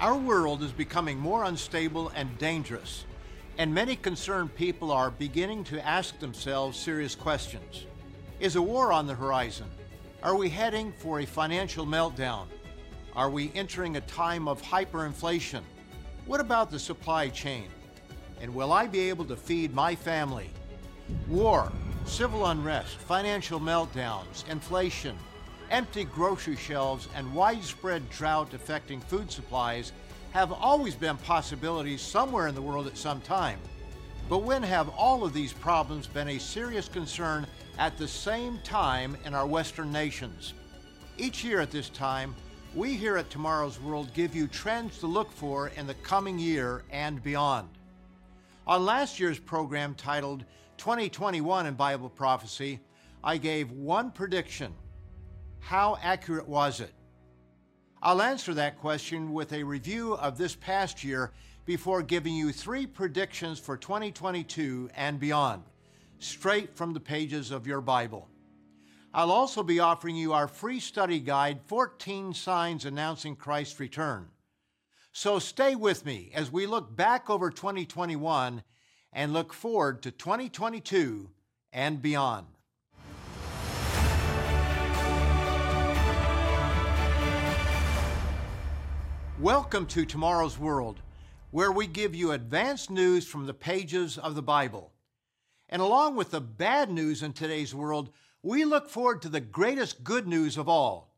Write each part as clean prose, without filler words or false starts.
Our world is becoming more unstable and dangerous, and many concerned people are beginning to ask themselves serious questions. Is a war on the horizon? Are we heading for a financial meltdown? Are we entering a time of hyperinflation? What about the supply chain? And will I be able to feed my family? War, civil unrest, financial meltdowns, inflation, empty grocery shelves, and widespread drought affecting food supplies have always been possibilities somewhere in the world at some time. But when have all of these problems been a serious concern at the same time in our Western nations? Each year at this time, we here at Tomorrow's World give you trends to look for in the coming year and beyond. On last year's program titled 2021 in Bible Prophecy, I gave one prediction. How accurate was it? I'll answer that question with a review of this past year before giving you three predictions for 2022 and beyond, straight from the pages of your Bible. I'll also be offering you our free study guide, 14 Signs Announcing Christ's Return. So stay with me as we look back over 2021 and look forward to 2022 and beyond. Welcome to Tomorrow's World, where we give you advanced news from the pages of the Bible. And along with the bad news in today's world, we look forward to the greatest good news of all,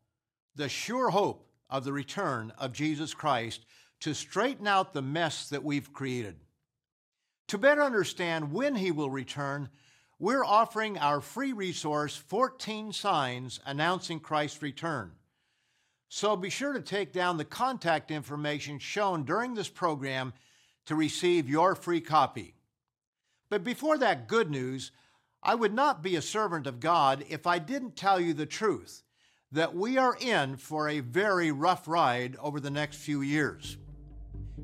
the sure hope of the return of Jesus Christ to straighten out the mess that we've created. To better understand when He will return, we're offering our free resource, 14 Signs Announcing Christ's Return. So be sure to take down the contact information shown during this program to receive your free copy. But before that good news, I would not be a servant of God if I didn't tell you the truth, that we are in for a very rough ride over the next few years.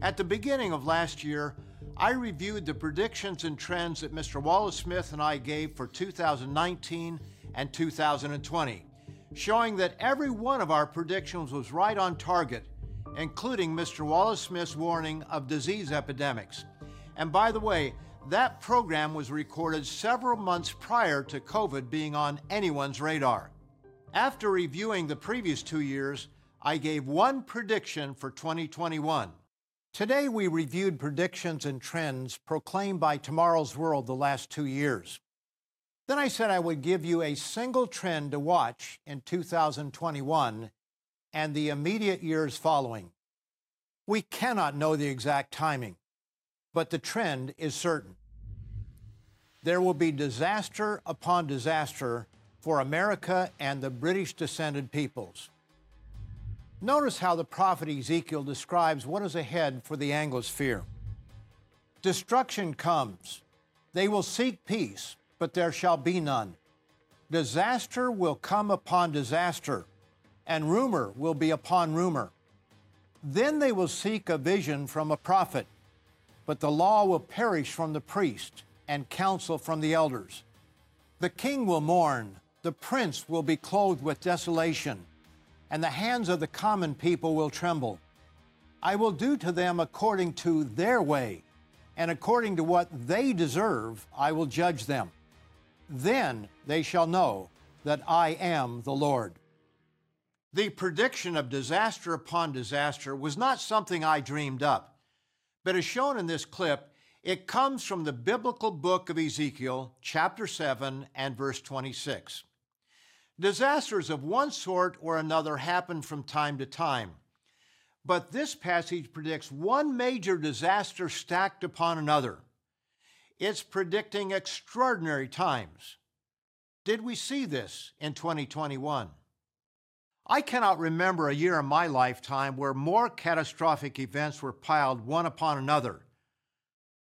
At the beginning of last year, I reviewed the predictions and trends that Mr. Wallace Smith and I gave for 2019 and 2020. Showing that every one of our predictions was right on target, including Mr. Wallace Smith's warning of disease epidemics. And by the way, that program was recorded several months prior to COVID being on anyone's radar. After reviewing the previous 2 years, I gave one prediction for 2021. Today we reviewed predictions and trends proclaimed by Tomorrow's World the last 2 years. Then I said I would give you a single trend to watch in 2021 and the immediate years following. We cannot know the exact timing, but the trend is certain. There will be disaster upon disaster for America and the British-descended peoples. Notice how the prophet Ezekiel describes what is ahead for the Anglosphere. Destruction comes. They will seek peace, but there shall be none. Disaster will come upon disaster, and rumor will be upon rumor. Then they will seek a vision from a prophet, but the law will perish from the priest and counsel from the elders. The king will mourn, the prince will be clothed with desolation, and the hands of the common people will tremble. I will do to them according to their way, and according to what they deserve, I will judge them. Then they shall know that I am the Lord. The prediction of disaster upon disaster was not something I dreamed up, but as shown in this clip, it comes from the biblical book of Ezekiel, chapter 7 and verse 26. Disasters of one sort or another happen from time to time, but this passage predicts one major disaster stacked upon another. It's predicting extraordinary times. Did we see this in 2021? I cannot remember a year in my lifetime where more catastrophic events were piled one upon another.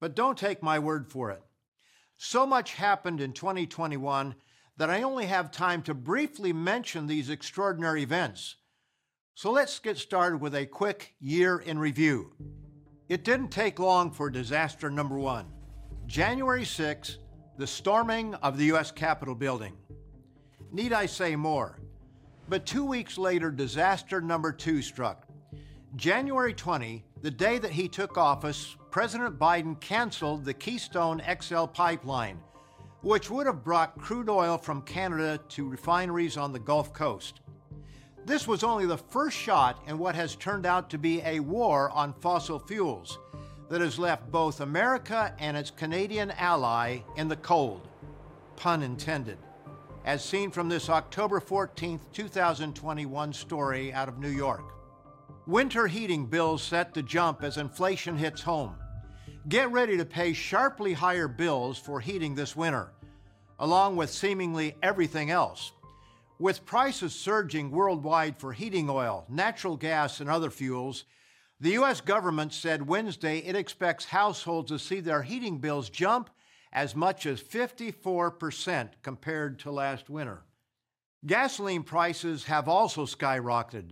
But don't take my word for it. So much happened in 2021 that I only have time to briefly mention these extraordinary events. So let's get started with a quick year in review. It didn't take long for disaster number one. January 6th, the storming of the U.S. Capitol building. Need I say more? But 2 weeks later, disaster number two struck. January 20, the day that he took office, President Biden canceled the Keystone XL pipeline, which would have brought crude oil from Canada to refineries on the Gulf Coast. This was only the first shot in what has turned out to be a war on fossil fuels that has left both America and its Canadian ally in the cold, pun intended, as seen from this October 14, 2021 story out of New York. Winter heating bills set to jump as inflation hits home. Get ready to pay sharply higher bills for heating this winter, along with seemingly everything else. With prices surging worldwide for heating oil, natural gas, and other fuels, the U.S. government said Wednesday it expects households to see their heating bills jump as much as 54% compared to last winter. Gasoline prices have also skyrocketed,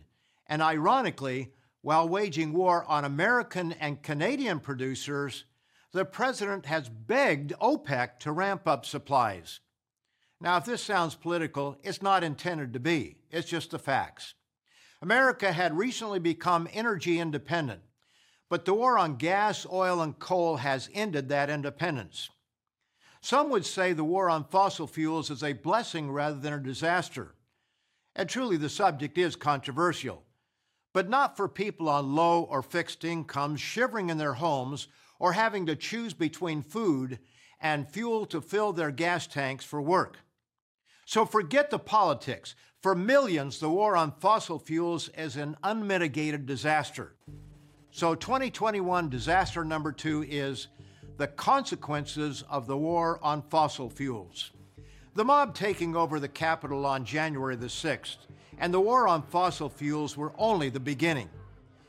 and ironically, while waging war on American and Canadian producers, the president has begged OPEC to ramp up supplies. Now, if this sounds political, it's not intended to be. It's just the facts. America had recently become energy independent, but the war on gas, oil, and coal has ended that independence. Some would say the war on fossil fuels is a blessing rather than a disaster. And truly, the subject is controversial, but not for people on low or fixed incomes shivering in their homes or having to choose between food and fuel to fill their gas tanks for work. So forget the politics. For millions, the war on fossil fuels is an unmitigated disaster. So 2021 disaster number 2 is the consequences of the war on fossil fuels. The mob taking over the Capitol on January the 6th and the war on fossil fuels were only the beginning.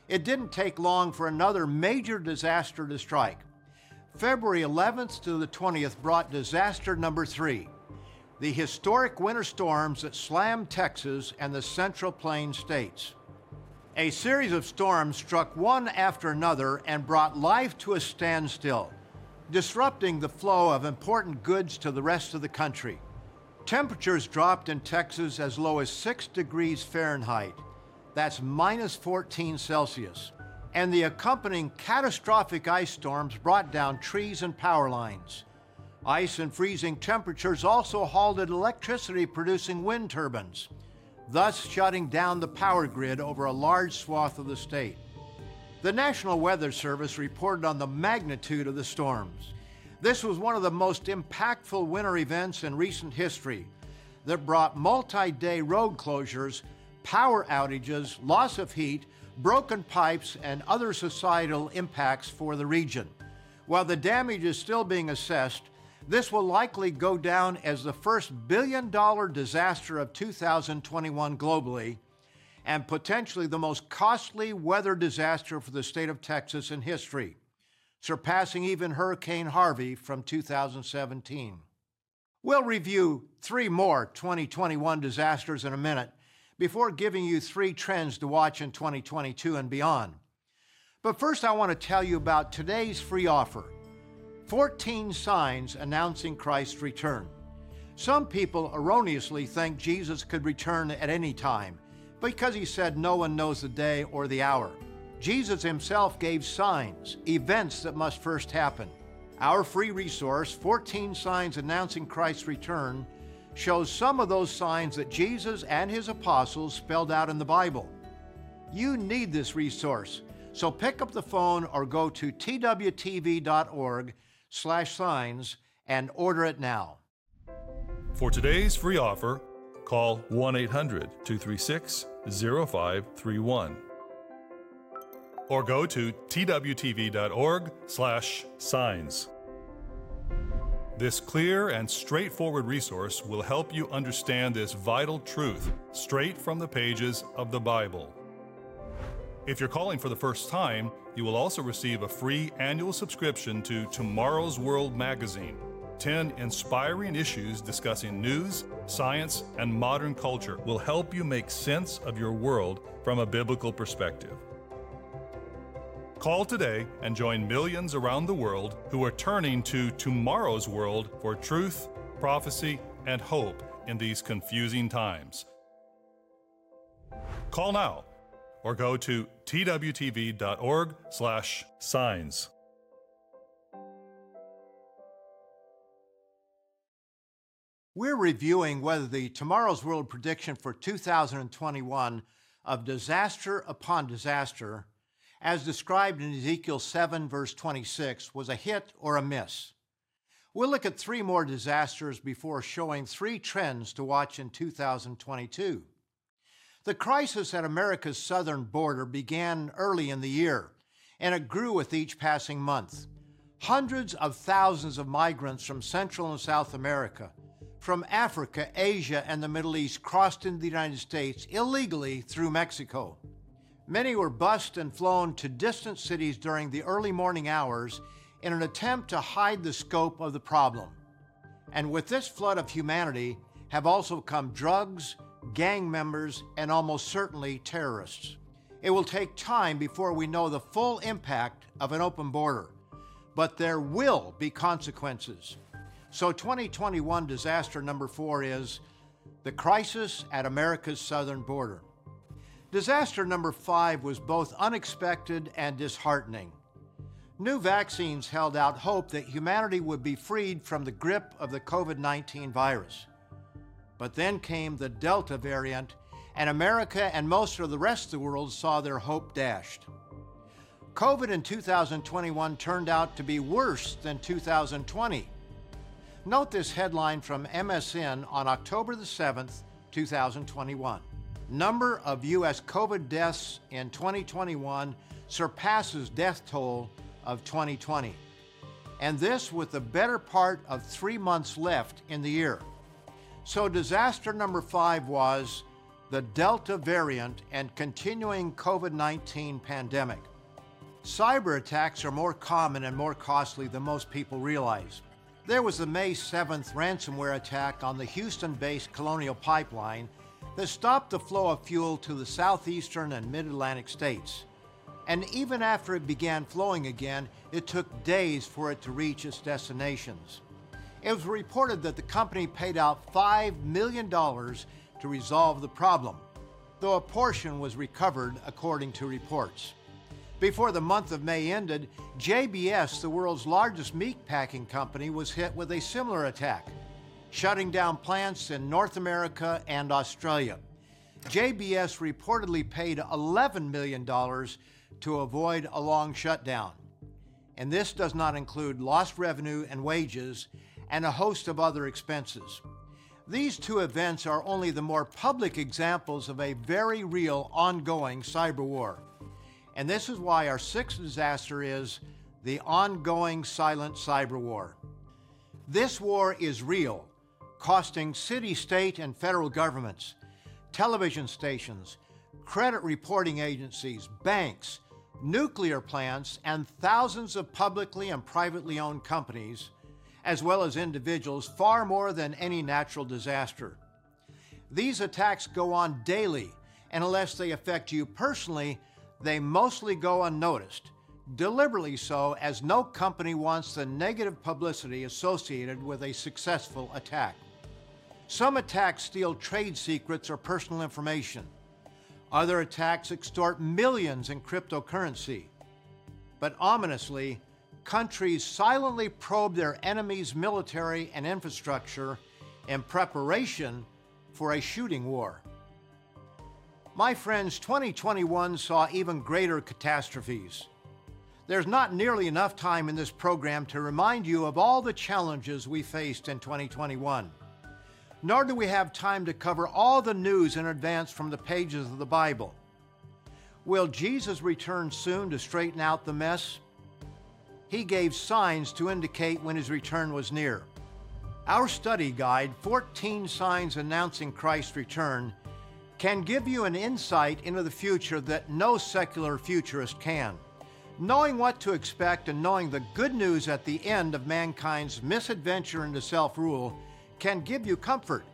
It didn't take long for another major disaster to strike. February 11th to the 20th brought disaster number 3, the historic winter storms that slammed Texas and the Central Plain states. A series of storms struck one after another and brought life to a standstill, disrupting the flow of important goods to the rest of the country. Temperatures dropped in Texas as low as 6 degrees Fahrenheit, that's minus 14 Celsius. And the accompanying catastrophic ice storms brought down trees and power lines. Ice and freezing temperatures also halted electricity-producing wind turbines, thus shutting down the power grid over a large swath of the state. The National Weather Service reported on the magnitude of the storms. This was one of the most impactful winter events in recent history that brought multi-day road closures, power outages, loss of heat, broken pipes, and other societal impacts for the region. While the damage is still being assessed, this will likely go down as the first billion-dollar disaster of 2021 globally and potentially the most costly weather disaster for the state of Texas in history, surpassing even Hurricane Harvey from 2017. We'll review 3 more 2021 disasters in a minute, before giving you 3 trends to watch in 2022 and beyond. But first, I want to tell you about today's free offer, 14 signs announcing Christ's return. Some people erroneously think Jesus could return at any time because he said no one knows the day or the hour. Jesus himself gave signs, events that must first happen. Our free resource, 14 signs announcing Christ's return, shows some of those signs that Jesus and his apostles spelled out in the Bible. You need this resource, so pick up the phone or go to twtv.org/signs and order it now. For today's free offer, call 1-800-236-0531 or go to twtv.org/signs. This clear and straightforward resource will help you understand this vital truth straight from the pages of the Bible. If you're calling for the first time, you will also receive a free annual subscription to Tomorrow's World magazine, 10 inspiring issues discussing news, science, and modern culture will help you make sense of your world from a biblical perspective. Call today and join millions around the world who are turning to Tomorrow's World for truth, prophecy, and hope in these confusing times. Call now, or go to twtv.org/signs. We're reviewing whether the Tomorrow's World prediction for 2021 of disaster upon disaster, as described in Ezekiel 7, verse 26, was a hit or a miss. We'll look at three more disasters before showing three trends to watch in 2022. The crisis at America's southern border began early in the year, and it grew with each passing month. Hundreds of thousands of migrants from Central and South America, from Africa, Asia, and the Middle East crossed into the United States illegally through Mexico. Many were bused and flown to distant cities during the early morning hours in an attempt to hide the scope of the problem. And with this flood of humanity have also come drugs, gang members, and almost certainly terrorists. It will take time before we know the full impact of an open border, but there will be consequences. So 2021 disaster number 4 is the crisis at America's southern border. Disaster number 5 was both unexpected and disheartening. New vaccines held out hope that humanity would be freed from the grip of the COVID-19 virus. But then came the Delta variant, and America and most of the rest of the world saw their hope dashed. COVID in 2021 turned out to be worse than 2020. Note this headline from MSN on October the 7th, 2021. Number of U.S. COVID deaths in 2021 surpasses death toll of 2020. And this with the better part of 3 months left in the year. So disaster number 5 was the Delta variant and continuing COVID-19 pandemic. Cyber attacks are more common and more costly than most people realize. There was the May 7th ransomware attack on the Houston-based Colonial Pipeline that stopped the flow of fuel to the southeastern and mid-Atlantic states. And even after it began flowing again, it took days for it to reach its destinations. It was reported that the company paid out $5 million to resolve the problem, though a portion was recovered according to reports. Before the month of May ended, JBS, the world's largest meatpacking company, was hit with a similar attack, shutting down plants in North America and Australia. JBS reportedly paid $11 million to avoid a long shutdown. And this does not include lost revenue and wages and a host of other expenses. These two events are only the more public examples of a very real ongoing cyber war. And this is why our sixth disaster is the ongoing silent cyber war. This war is real, costing city, state, and federal governments, television stations, credit reporting agencies, banks, nuclear plants, and thousands of publicly and privately owned companies, as well as individuals, far more than any natural disaster. These attacks go on daily, and unless they affect you personally, they mostly go unnoticed, deliberately so, as no company wants the negative publicity associated with a successful attack. Some attacks steal trade secrets or personal information. Other attacks extort millions in cryptocurrency. But ominously, countries silently probe their enemies' military and infrastructure in preparation for a shooting war. My friends, 2021 saw even greater catastrophes. There's not nearly enough time in this program to remind you of all the challenges we faced in 2021. Nor do we have time to cover all the news in advance from the pages of the Bible. Will Jesus return soon to straighten out the mess? He gave signs to indicate when his return was near. Our study guide, 14 Signs Announcing Christ's Return, can give you an insight into the future that no secular futurist can. Knowing what to expect and knowing the good news at the end of mankind's misadventure into self-rule can give you comfort.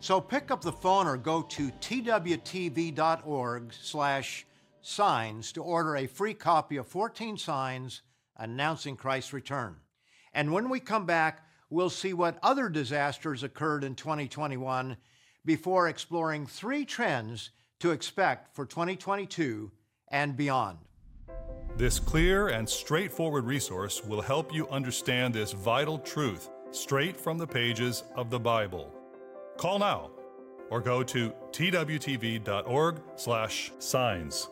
So pick up the phone or go to twtv.org/signs to order a free copy of 14 Signs Announcing Christ's Return. And when we come back, we'll see what other disasters occurred in 2021 before exploring three trends to expect for 2022 and beyond. This clear and straightforward resource will help you understand this vital truth straight from the pages of the Bible. Call now or go to twtv.org/signs.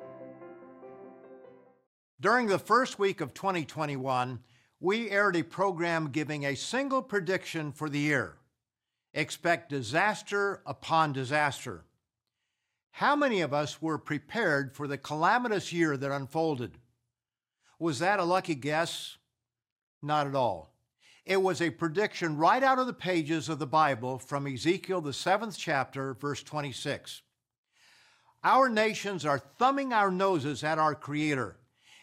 During the first week of 2021, we aired a program giving a single prediction for the year. Expect disaster upon disaster. How many of us were prepared for the calamitous year that unfolded? Was that a lucky guess? Not at all. It was a prediction right out of the pages of the Bible from Ezekiel, the 7th chapter, verse 26. Our nations are thumbing our noses at our Creator,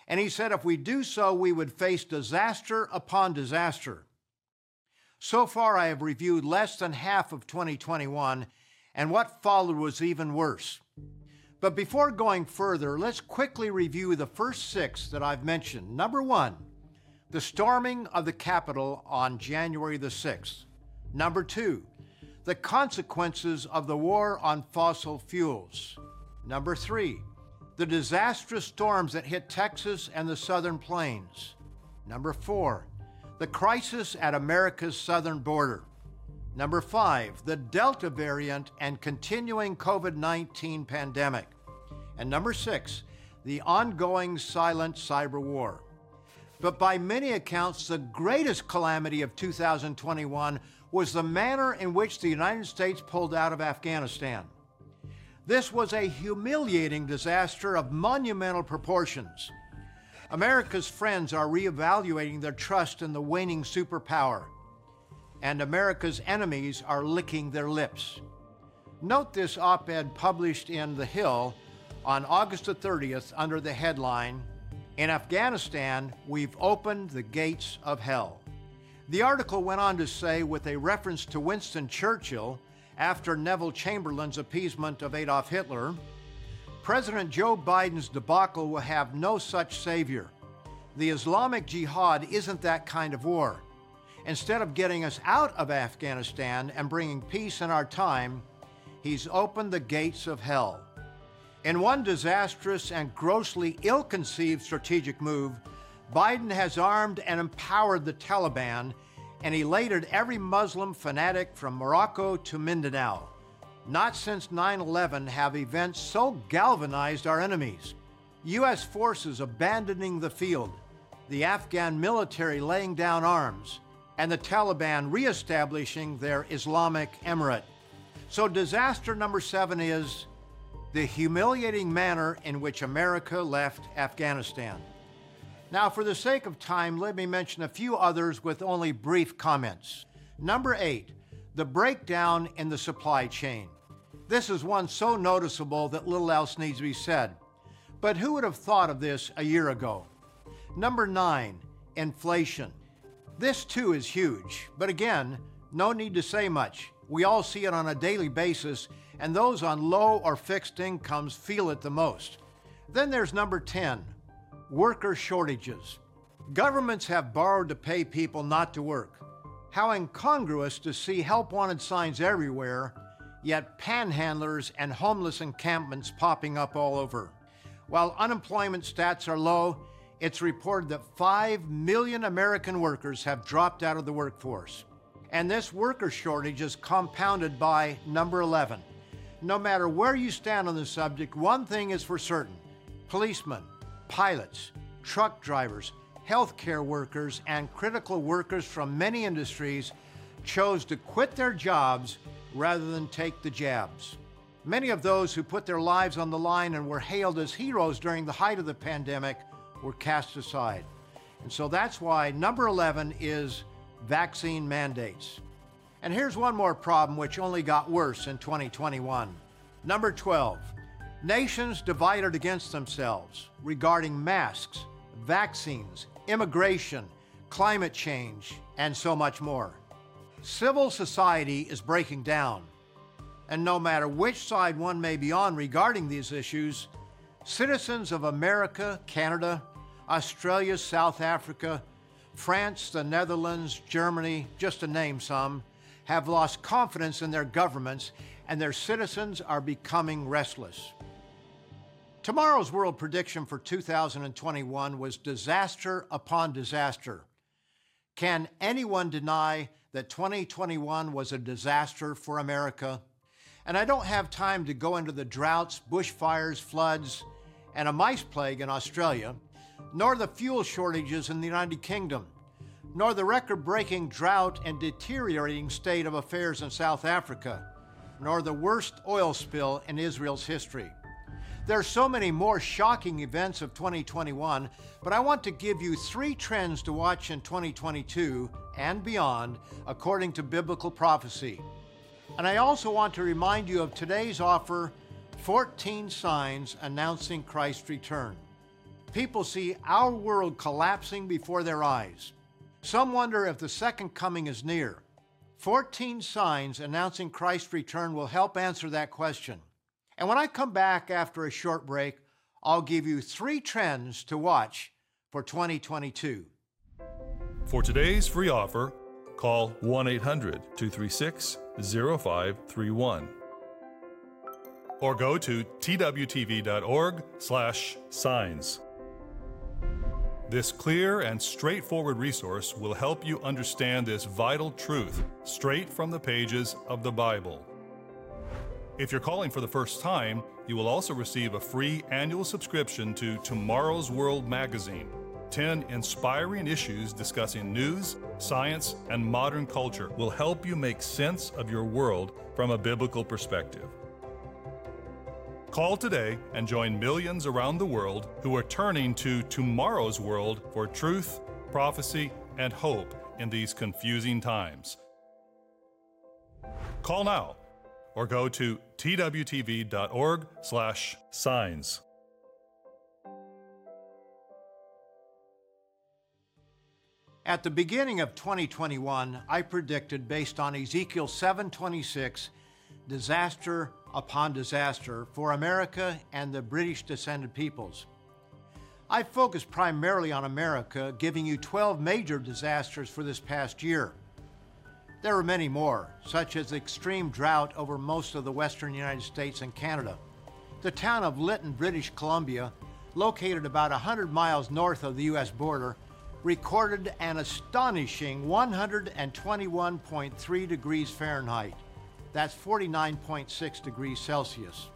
and He said if we do so, we would face disaster upon disaster. So far, I have reviewed less than half of 2021, and what followed was even worse. But before going further, let's quickly review the first six that I've mentioned. Number one, the storming of the Capitol on January the 6th. Number two, the consequences of the war on fossil fuels. Number three, the disastrous storms that hit Texas and the Southern Plains. Number four, the crisis at America's southern border. Number five, the Delta variant and continuing COVID-19 pandemic. And number six, the ongoing silent cyber war. But by many accounts, the greatest calamity of 2021 was the manner in which the United States pulled out of Afghanistan. This was a humiliating disaster of monumental proportions. America's friends are reevaluating their trust in the waning superpower, and America's enemies are licking their lips. Note this op-ed published in The Hill on August the 30th under the headline, "In Afghanistan, we've opened the gates of hell." The article went on to say, with a reference to Winston Churchill after Neville Chamberlain's appeasement of Adolf Hitler, "President Joe Biden's debacle will have no such savior. The Islamic Jihad isn't that kind of war. Instead of getting us out of Afghanistan and bringing peace in our time, he's opened the gates of hell." In one disastrous and grossly ill-conceived strategic move, Biden has armed and empowered the Taliban and elated every Muslim fanatic from Morocco to Mindanao. Not since 9/11 have events so galvanized our enemies. U.S. forces abandoning the field, the Afghan military laying down arms, and the Taliban reestablishing their Islamic emirate. So disaster number seven is the humiliating manner in which America left Afghanistan. Now, for the sake of time, let me mention a few others with only brief comments. Number eight, the breakdown in the supply chain. This is one so noticeable that little else needs to be said. But who would have thought of this a year ago? Number nine, inflation. This too is huge, but again, no need to say much. We all see it on a daily basis, and those on low or fixed incomes feel it the most. Then there's number 10, worker shortages. Governments have borrowed to pay people not to work. How incongruous to see help-wanted signs everywhere, yet panhandlers and homeless encampments popping up all over. While unemployment stats are low, it's reported that 5 million American workers have dropped out of the workforce. And this worker shortage is compounded by number 11. No matter where you stand on the subject, one thing is for certain. Policemen, pilots, truck drivers, healthcare workers, and critical workers from many industries chose to quit their jobs rather than take the jabs. Many of those who put their lives on the line and were hailed as heroes during the height of the pandemic were cast aside. And so that's why number 11 is vaccine mandates. And here's one more problem which only got worse in 2021. Number 12, nations divided against themselves regarding masks, vaccines, immigration, climate change, and so much more. Civil society is breaking down. And no matter which side one may be on regarding these issues, citizens of America, Canada, Australia, South Africa, France, the Netherlands, Germany, just to name some, have lost confidence in their governments, and their citizens are becoming restless. Tomorrow's World prediction for 2021 was disaster upon disaster. Can anyone deny that 2021 was a disaster for America? And I don't have time to go into the droughts, bushfires, floods, and a mice plague in Australia, nor the fuel shortages in the United Kingdom, nor the record-breaking drought and deteriorating state of affairs in South Africa, nor the worst oil spill in Israel's history. There are so many more shocking events of 2021, but I want to give you three trends to watch in 2022 and beyond, according to biblical prophecy. And I also want to remind you of today's offer, 14 signs announcing Christ's return. People see our world collapsing before their eyes. Some wonder if the second coming is near. 14 signs announcing Christ's return will help answer that question. And when I come back after a short break, I'll give you three trends to watch for 2022. For today's free offer, call 1-800-236-0531 or go to twtv.org/signs. This clear and straightforward resource will help you understand this vital truth straight from the pages of the Bible. If you're calling for the first time, you will also receive a free annual subscription to Tomorrow's World magazine, 10 inspiring issues discussing news, science, and modern culture will help you make sense of your world from a biblical perspective. Call today and join millions around the world who are turning to Tomorrow's World for truth, prophecy, and hope in these confusing times. Call now or go to twtv.org/signs. At the beginning of 2021, I predicted, based on Ezekiel 7:26, disaster upon disaster for America and the British descended peoples. I focused primarily on America, giving you 12 major disasters for this past year. There were many more, such as extreme drought over most of the western United States and Canada. The town of Lytton, British Columbia, located about 100 miles north of the U.S. border, recorded an astonishing 121.3 degrees Fahrenheit. That's 49.6 degrees Celsius.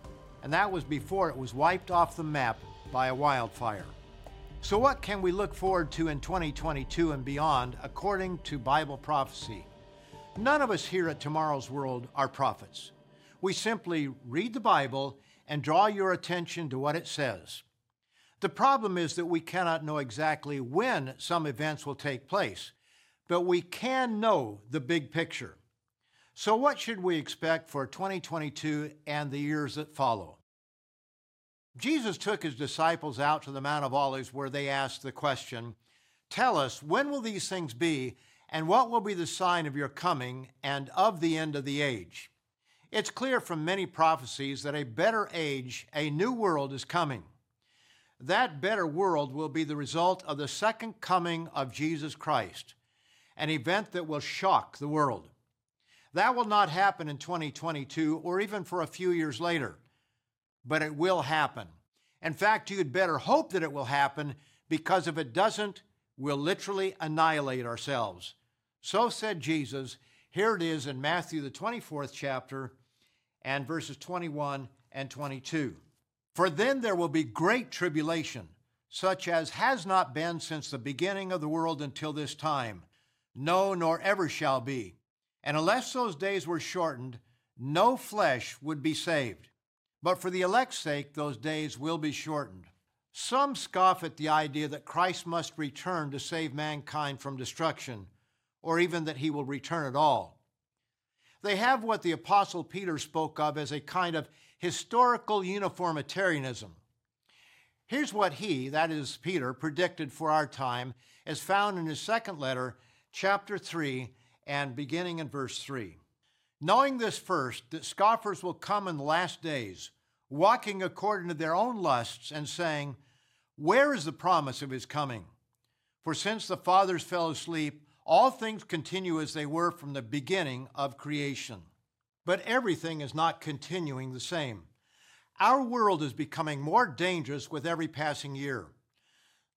And that was before it was wiped off the map by a wildfire. So what can we look forward to in 2022 and beyond, according to Bible prophecy? None of us here at Tomorrow's World are prophets. We simply read the Bible and draw your attention to what it says. The problem is that we cannot know exactly when some events will take place, but we can know the big picture. So what should we expect for 2022 and the years that follow? Jesus took his disciples out to the Mount of Olives, where they asked the question, "Tell us, when will these things be? And what will be the sign of your coming and of the end of the age?" It's clear from many prophecies that a better age, a new world, is coming. That better world will be the result of the second coming of Jesus Christ, an event that will shock the world. That will not happen in 2022 or even for a few years later, but it will happen. In fact, you'd better hope that it will happen, because if it doesn't, we'll literally annihilate ourselves. So said Jesus. Here it is in Matthew, the 24th chapter, and verses 21 and 22. "For then there will be great tribulation, such as has not been since the beginning of the world until this time, no, nor ever shall be. And unless those days were shortened, no flesh would be saved. But for the elect's sake, those days will be shortened." Some scoff at the idea that Christ must return to save mankind from destruction, or even that he will return at all. They have what the Apostle Peter spoke of as a kind of historical uniformitarianism. Here's what he, that is Peter, predicted for our time, as found in his second letter, chapter 3, and beginning in verse 3. "Knowing this first, that scoffers will come in the last days, walking according to their own lusts, and saying, 'Where is the promise of his coming? For since the fathers fell asleep, all things continue as they were from the beginning of creation.'" But everything is not continuing the same. Our world is becoming more dangerous with every passing year.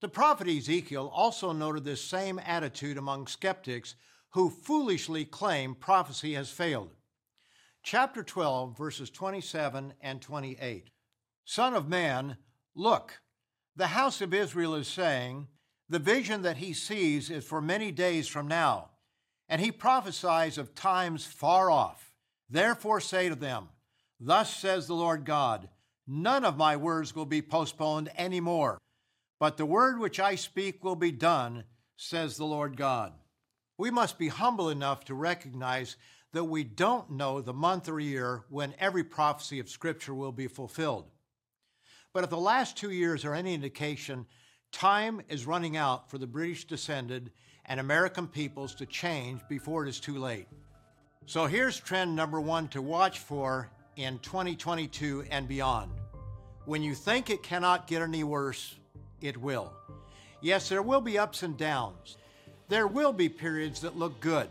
The prophet Ezekiel also noted this same attitude among skeptics who foolishly claim prophecy has failed. Chapter 12, verses 27 and 28. Son of man, look, the house of Israel is saying, the vision that he sees is for many days from now, and he prophesies of times far off. Therefore say to them, thus says the Lord God, none of my words will be postponed any more, but the word which I speak will be done, says the Lord God. We must be humble enough to recognize that we don't know the month or year when every prophecy of Scripture will be fulfilled. But if the last 2 years are any indication, time is running out for the British descended and American peoples to change before it is too late. So here's trend number one to watch for in 2022 and beyond. When you think it cannot get any worse, it will. Yes, there will be ups and downs. There will be periods that look good,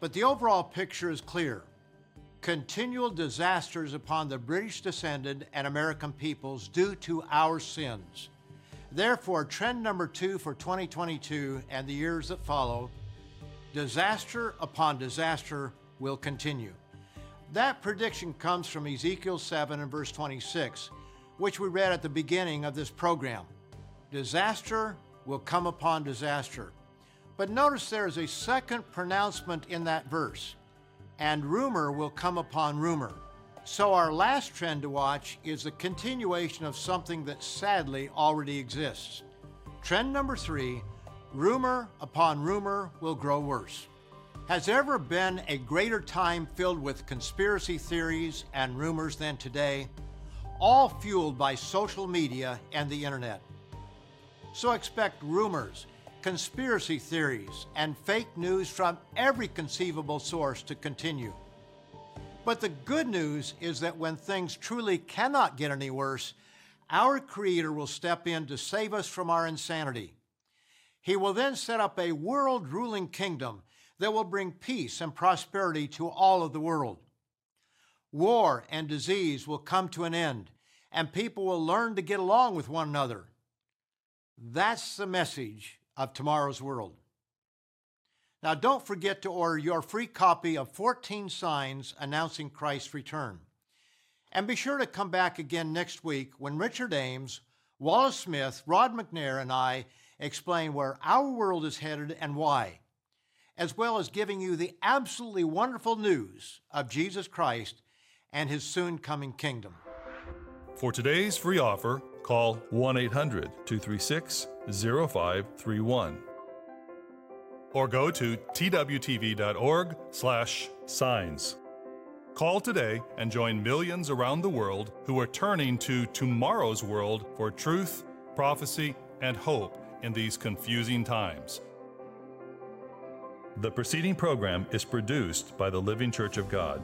but the overall picture is clear. Continual disasters upon the British descended and American peoples due to our sins. Therefore, trend number two for 2022 and the years that follow, disaster upon disaster will continue. That prediction comes from Ezekiel 7 and verse 26, which we read at the beginning of this program. Disaster will come upon disaster. But notice there is a second pronouncement in that verse, and rumor will come upon rumor. So our last trend to watch is the continuation of something that sadly already exists. Trend number three, rumor upon rumor will grow worse. Has there ever been a greater time filled with conspiracy theories and rumors than today, all fueled by social media and the internet? So expect rumors, conspiracy theories, and fake news from every conceivable source to continue. But the good news is that when things truly cannot get any worse, our Creator will step in to save us from our insanity. He will then set up a world-ruling kingdom that will bring peace and prosperity to all of the world. War and disease will come to an end, and people will learn to get along with one another. That's the message of Tomorrow's World. Now, don't forget to order your free copy of 14 Signs Announcing Christ's Return. And be sure to come back again next week when Richard Ames, Wallace Smith, Rod McNair, and I explain where our world is headed and why, as well as giving you the absolutely wonderful news of Jesus Christ and His soon-coming kingdom. For today's free offer, call 1-800-236-0531. Or go to twtv.org/signs. Call today and join millions around the world who are turning to Tomorrow's World for truth, prophecy, and hope in these confusing times. The preceding program is produced by the Living Church of God.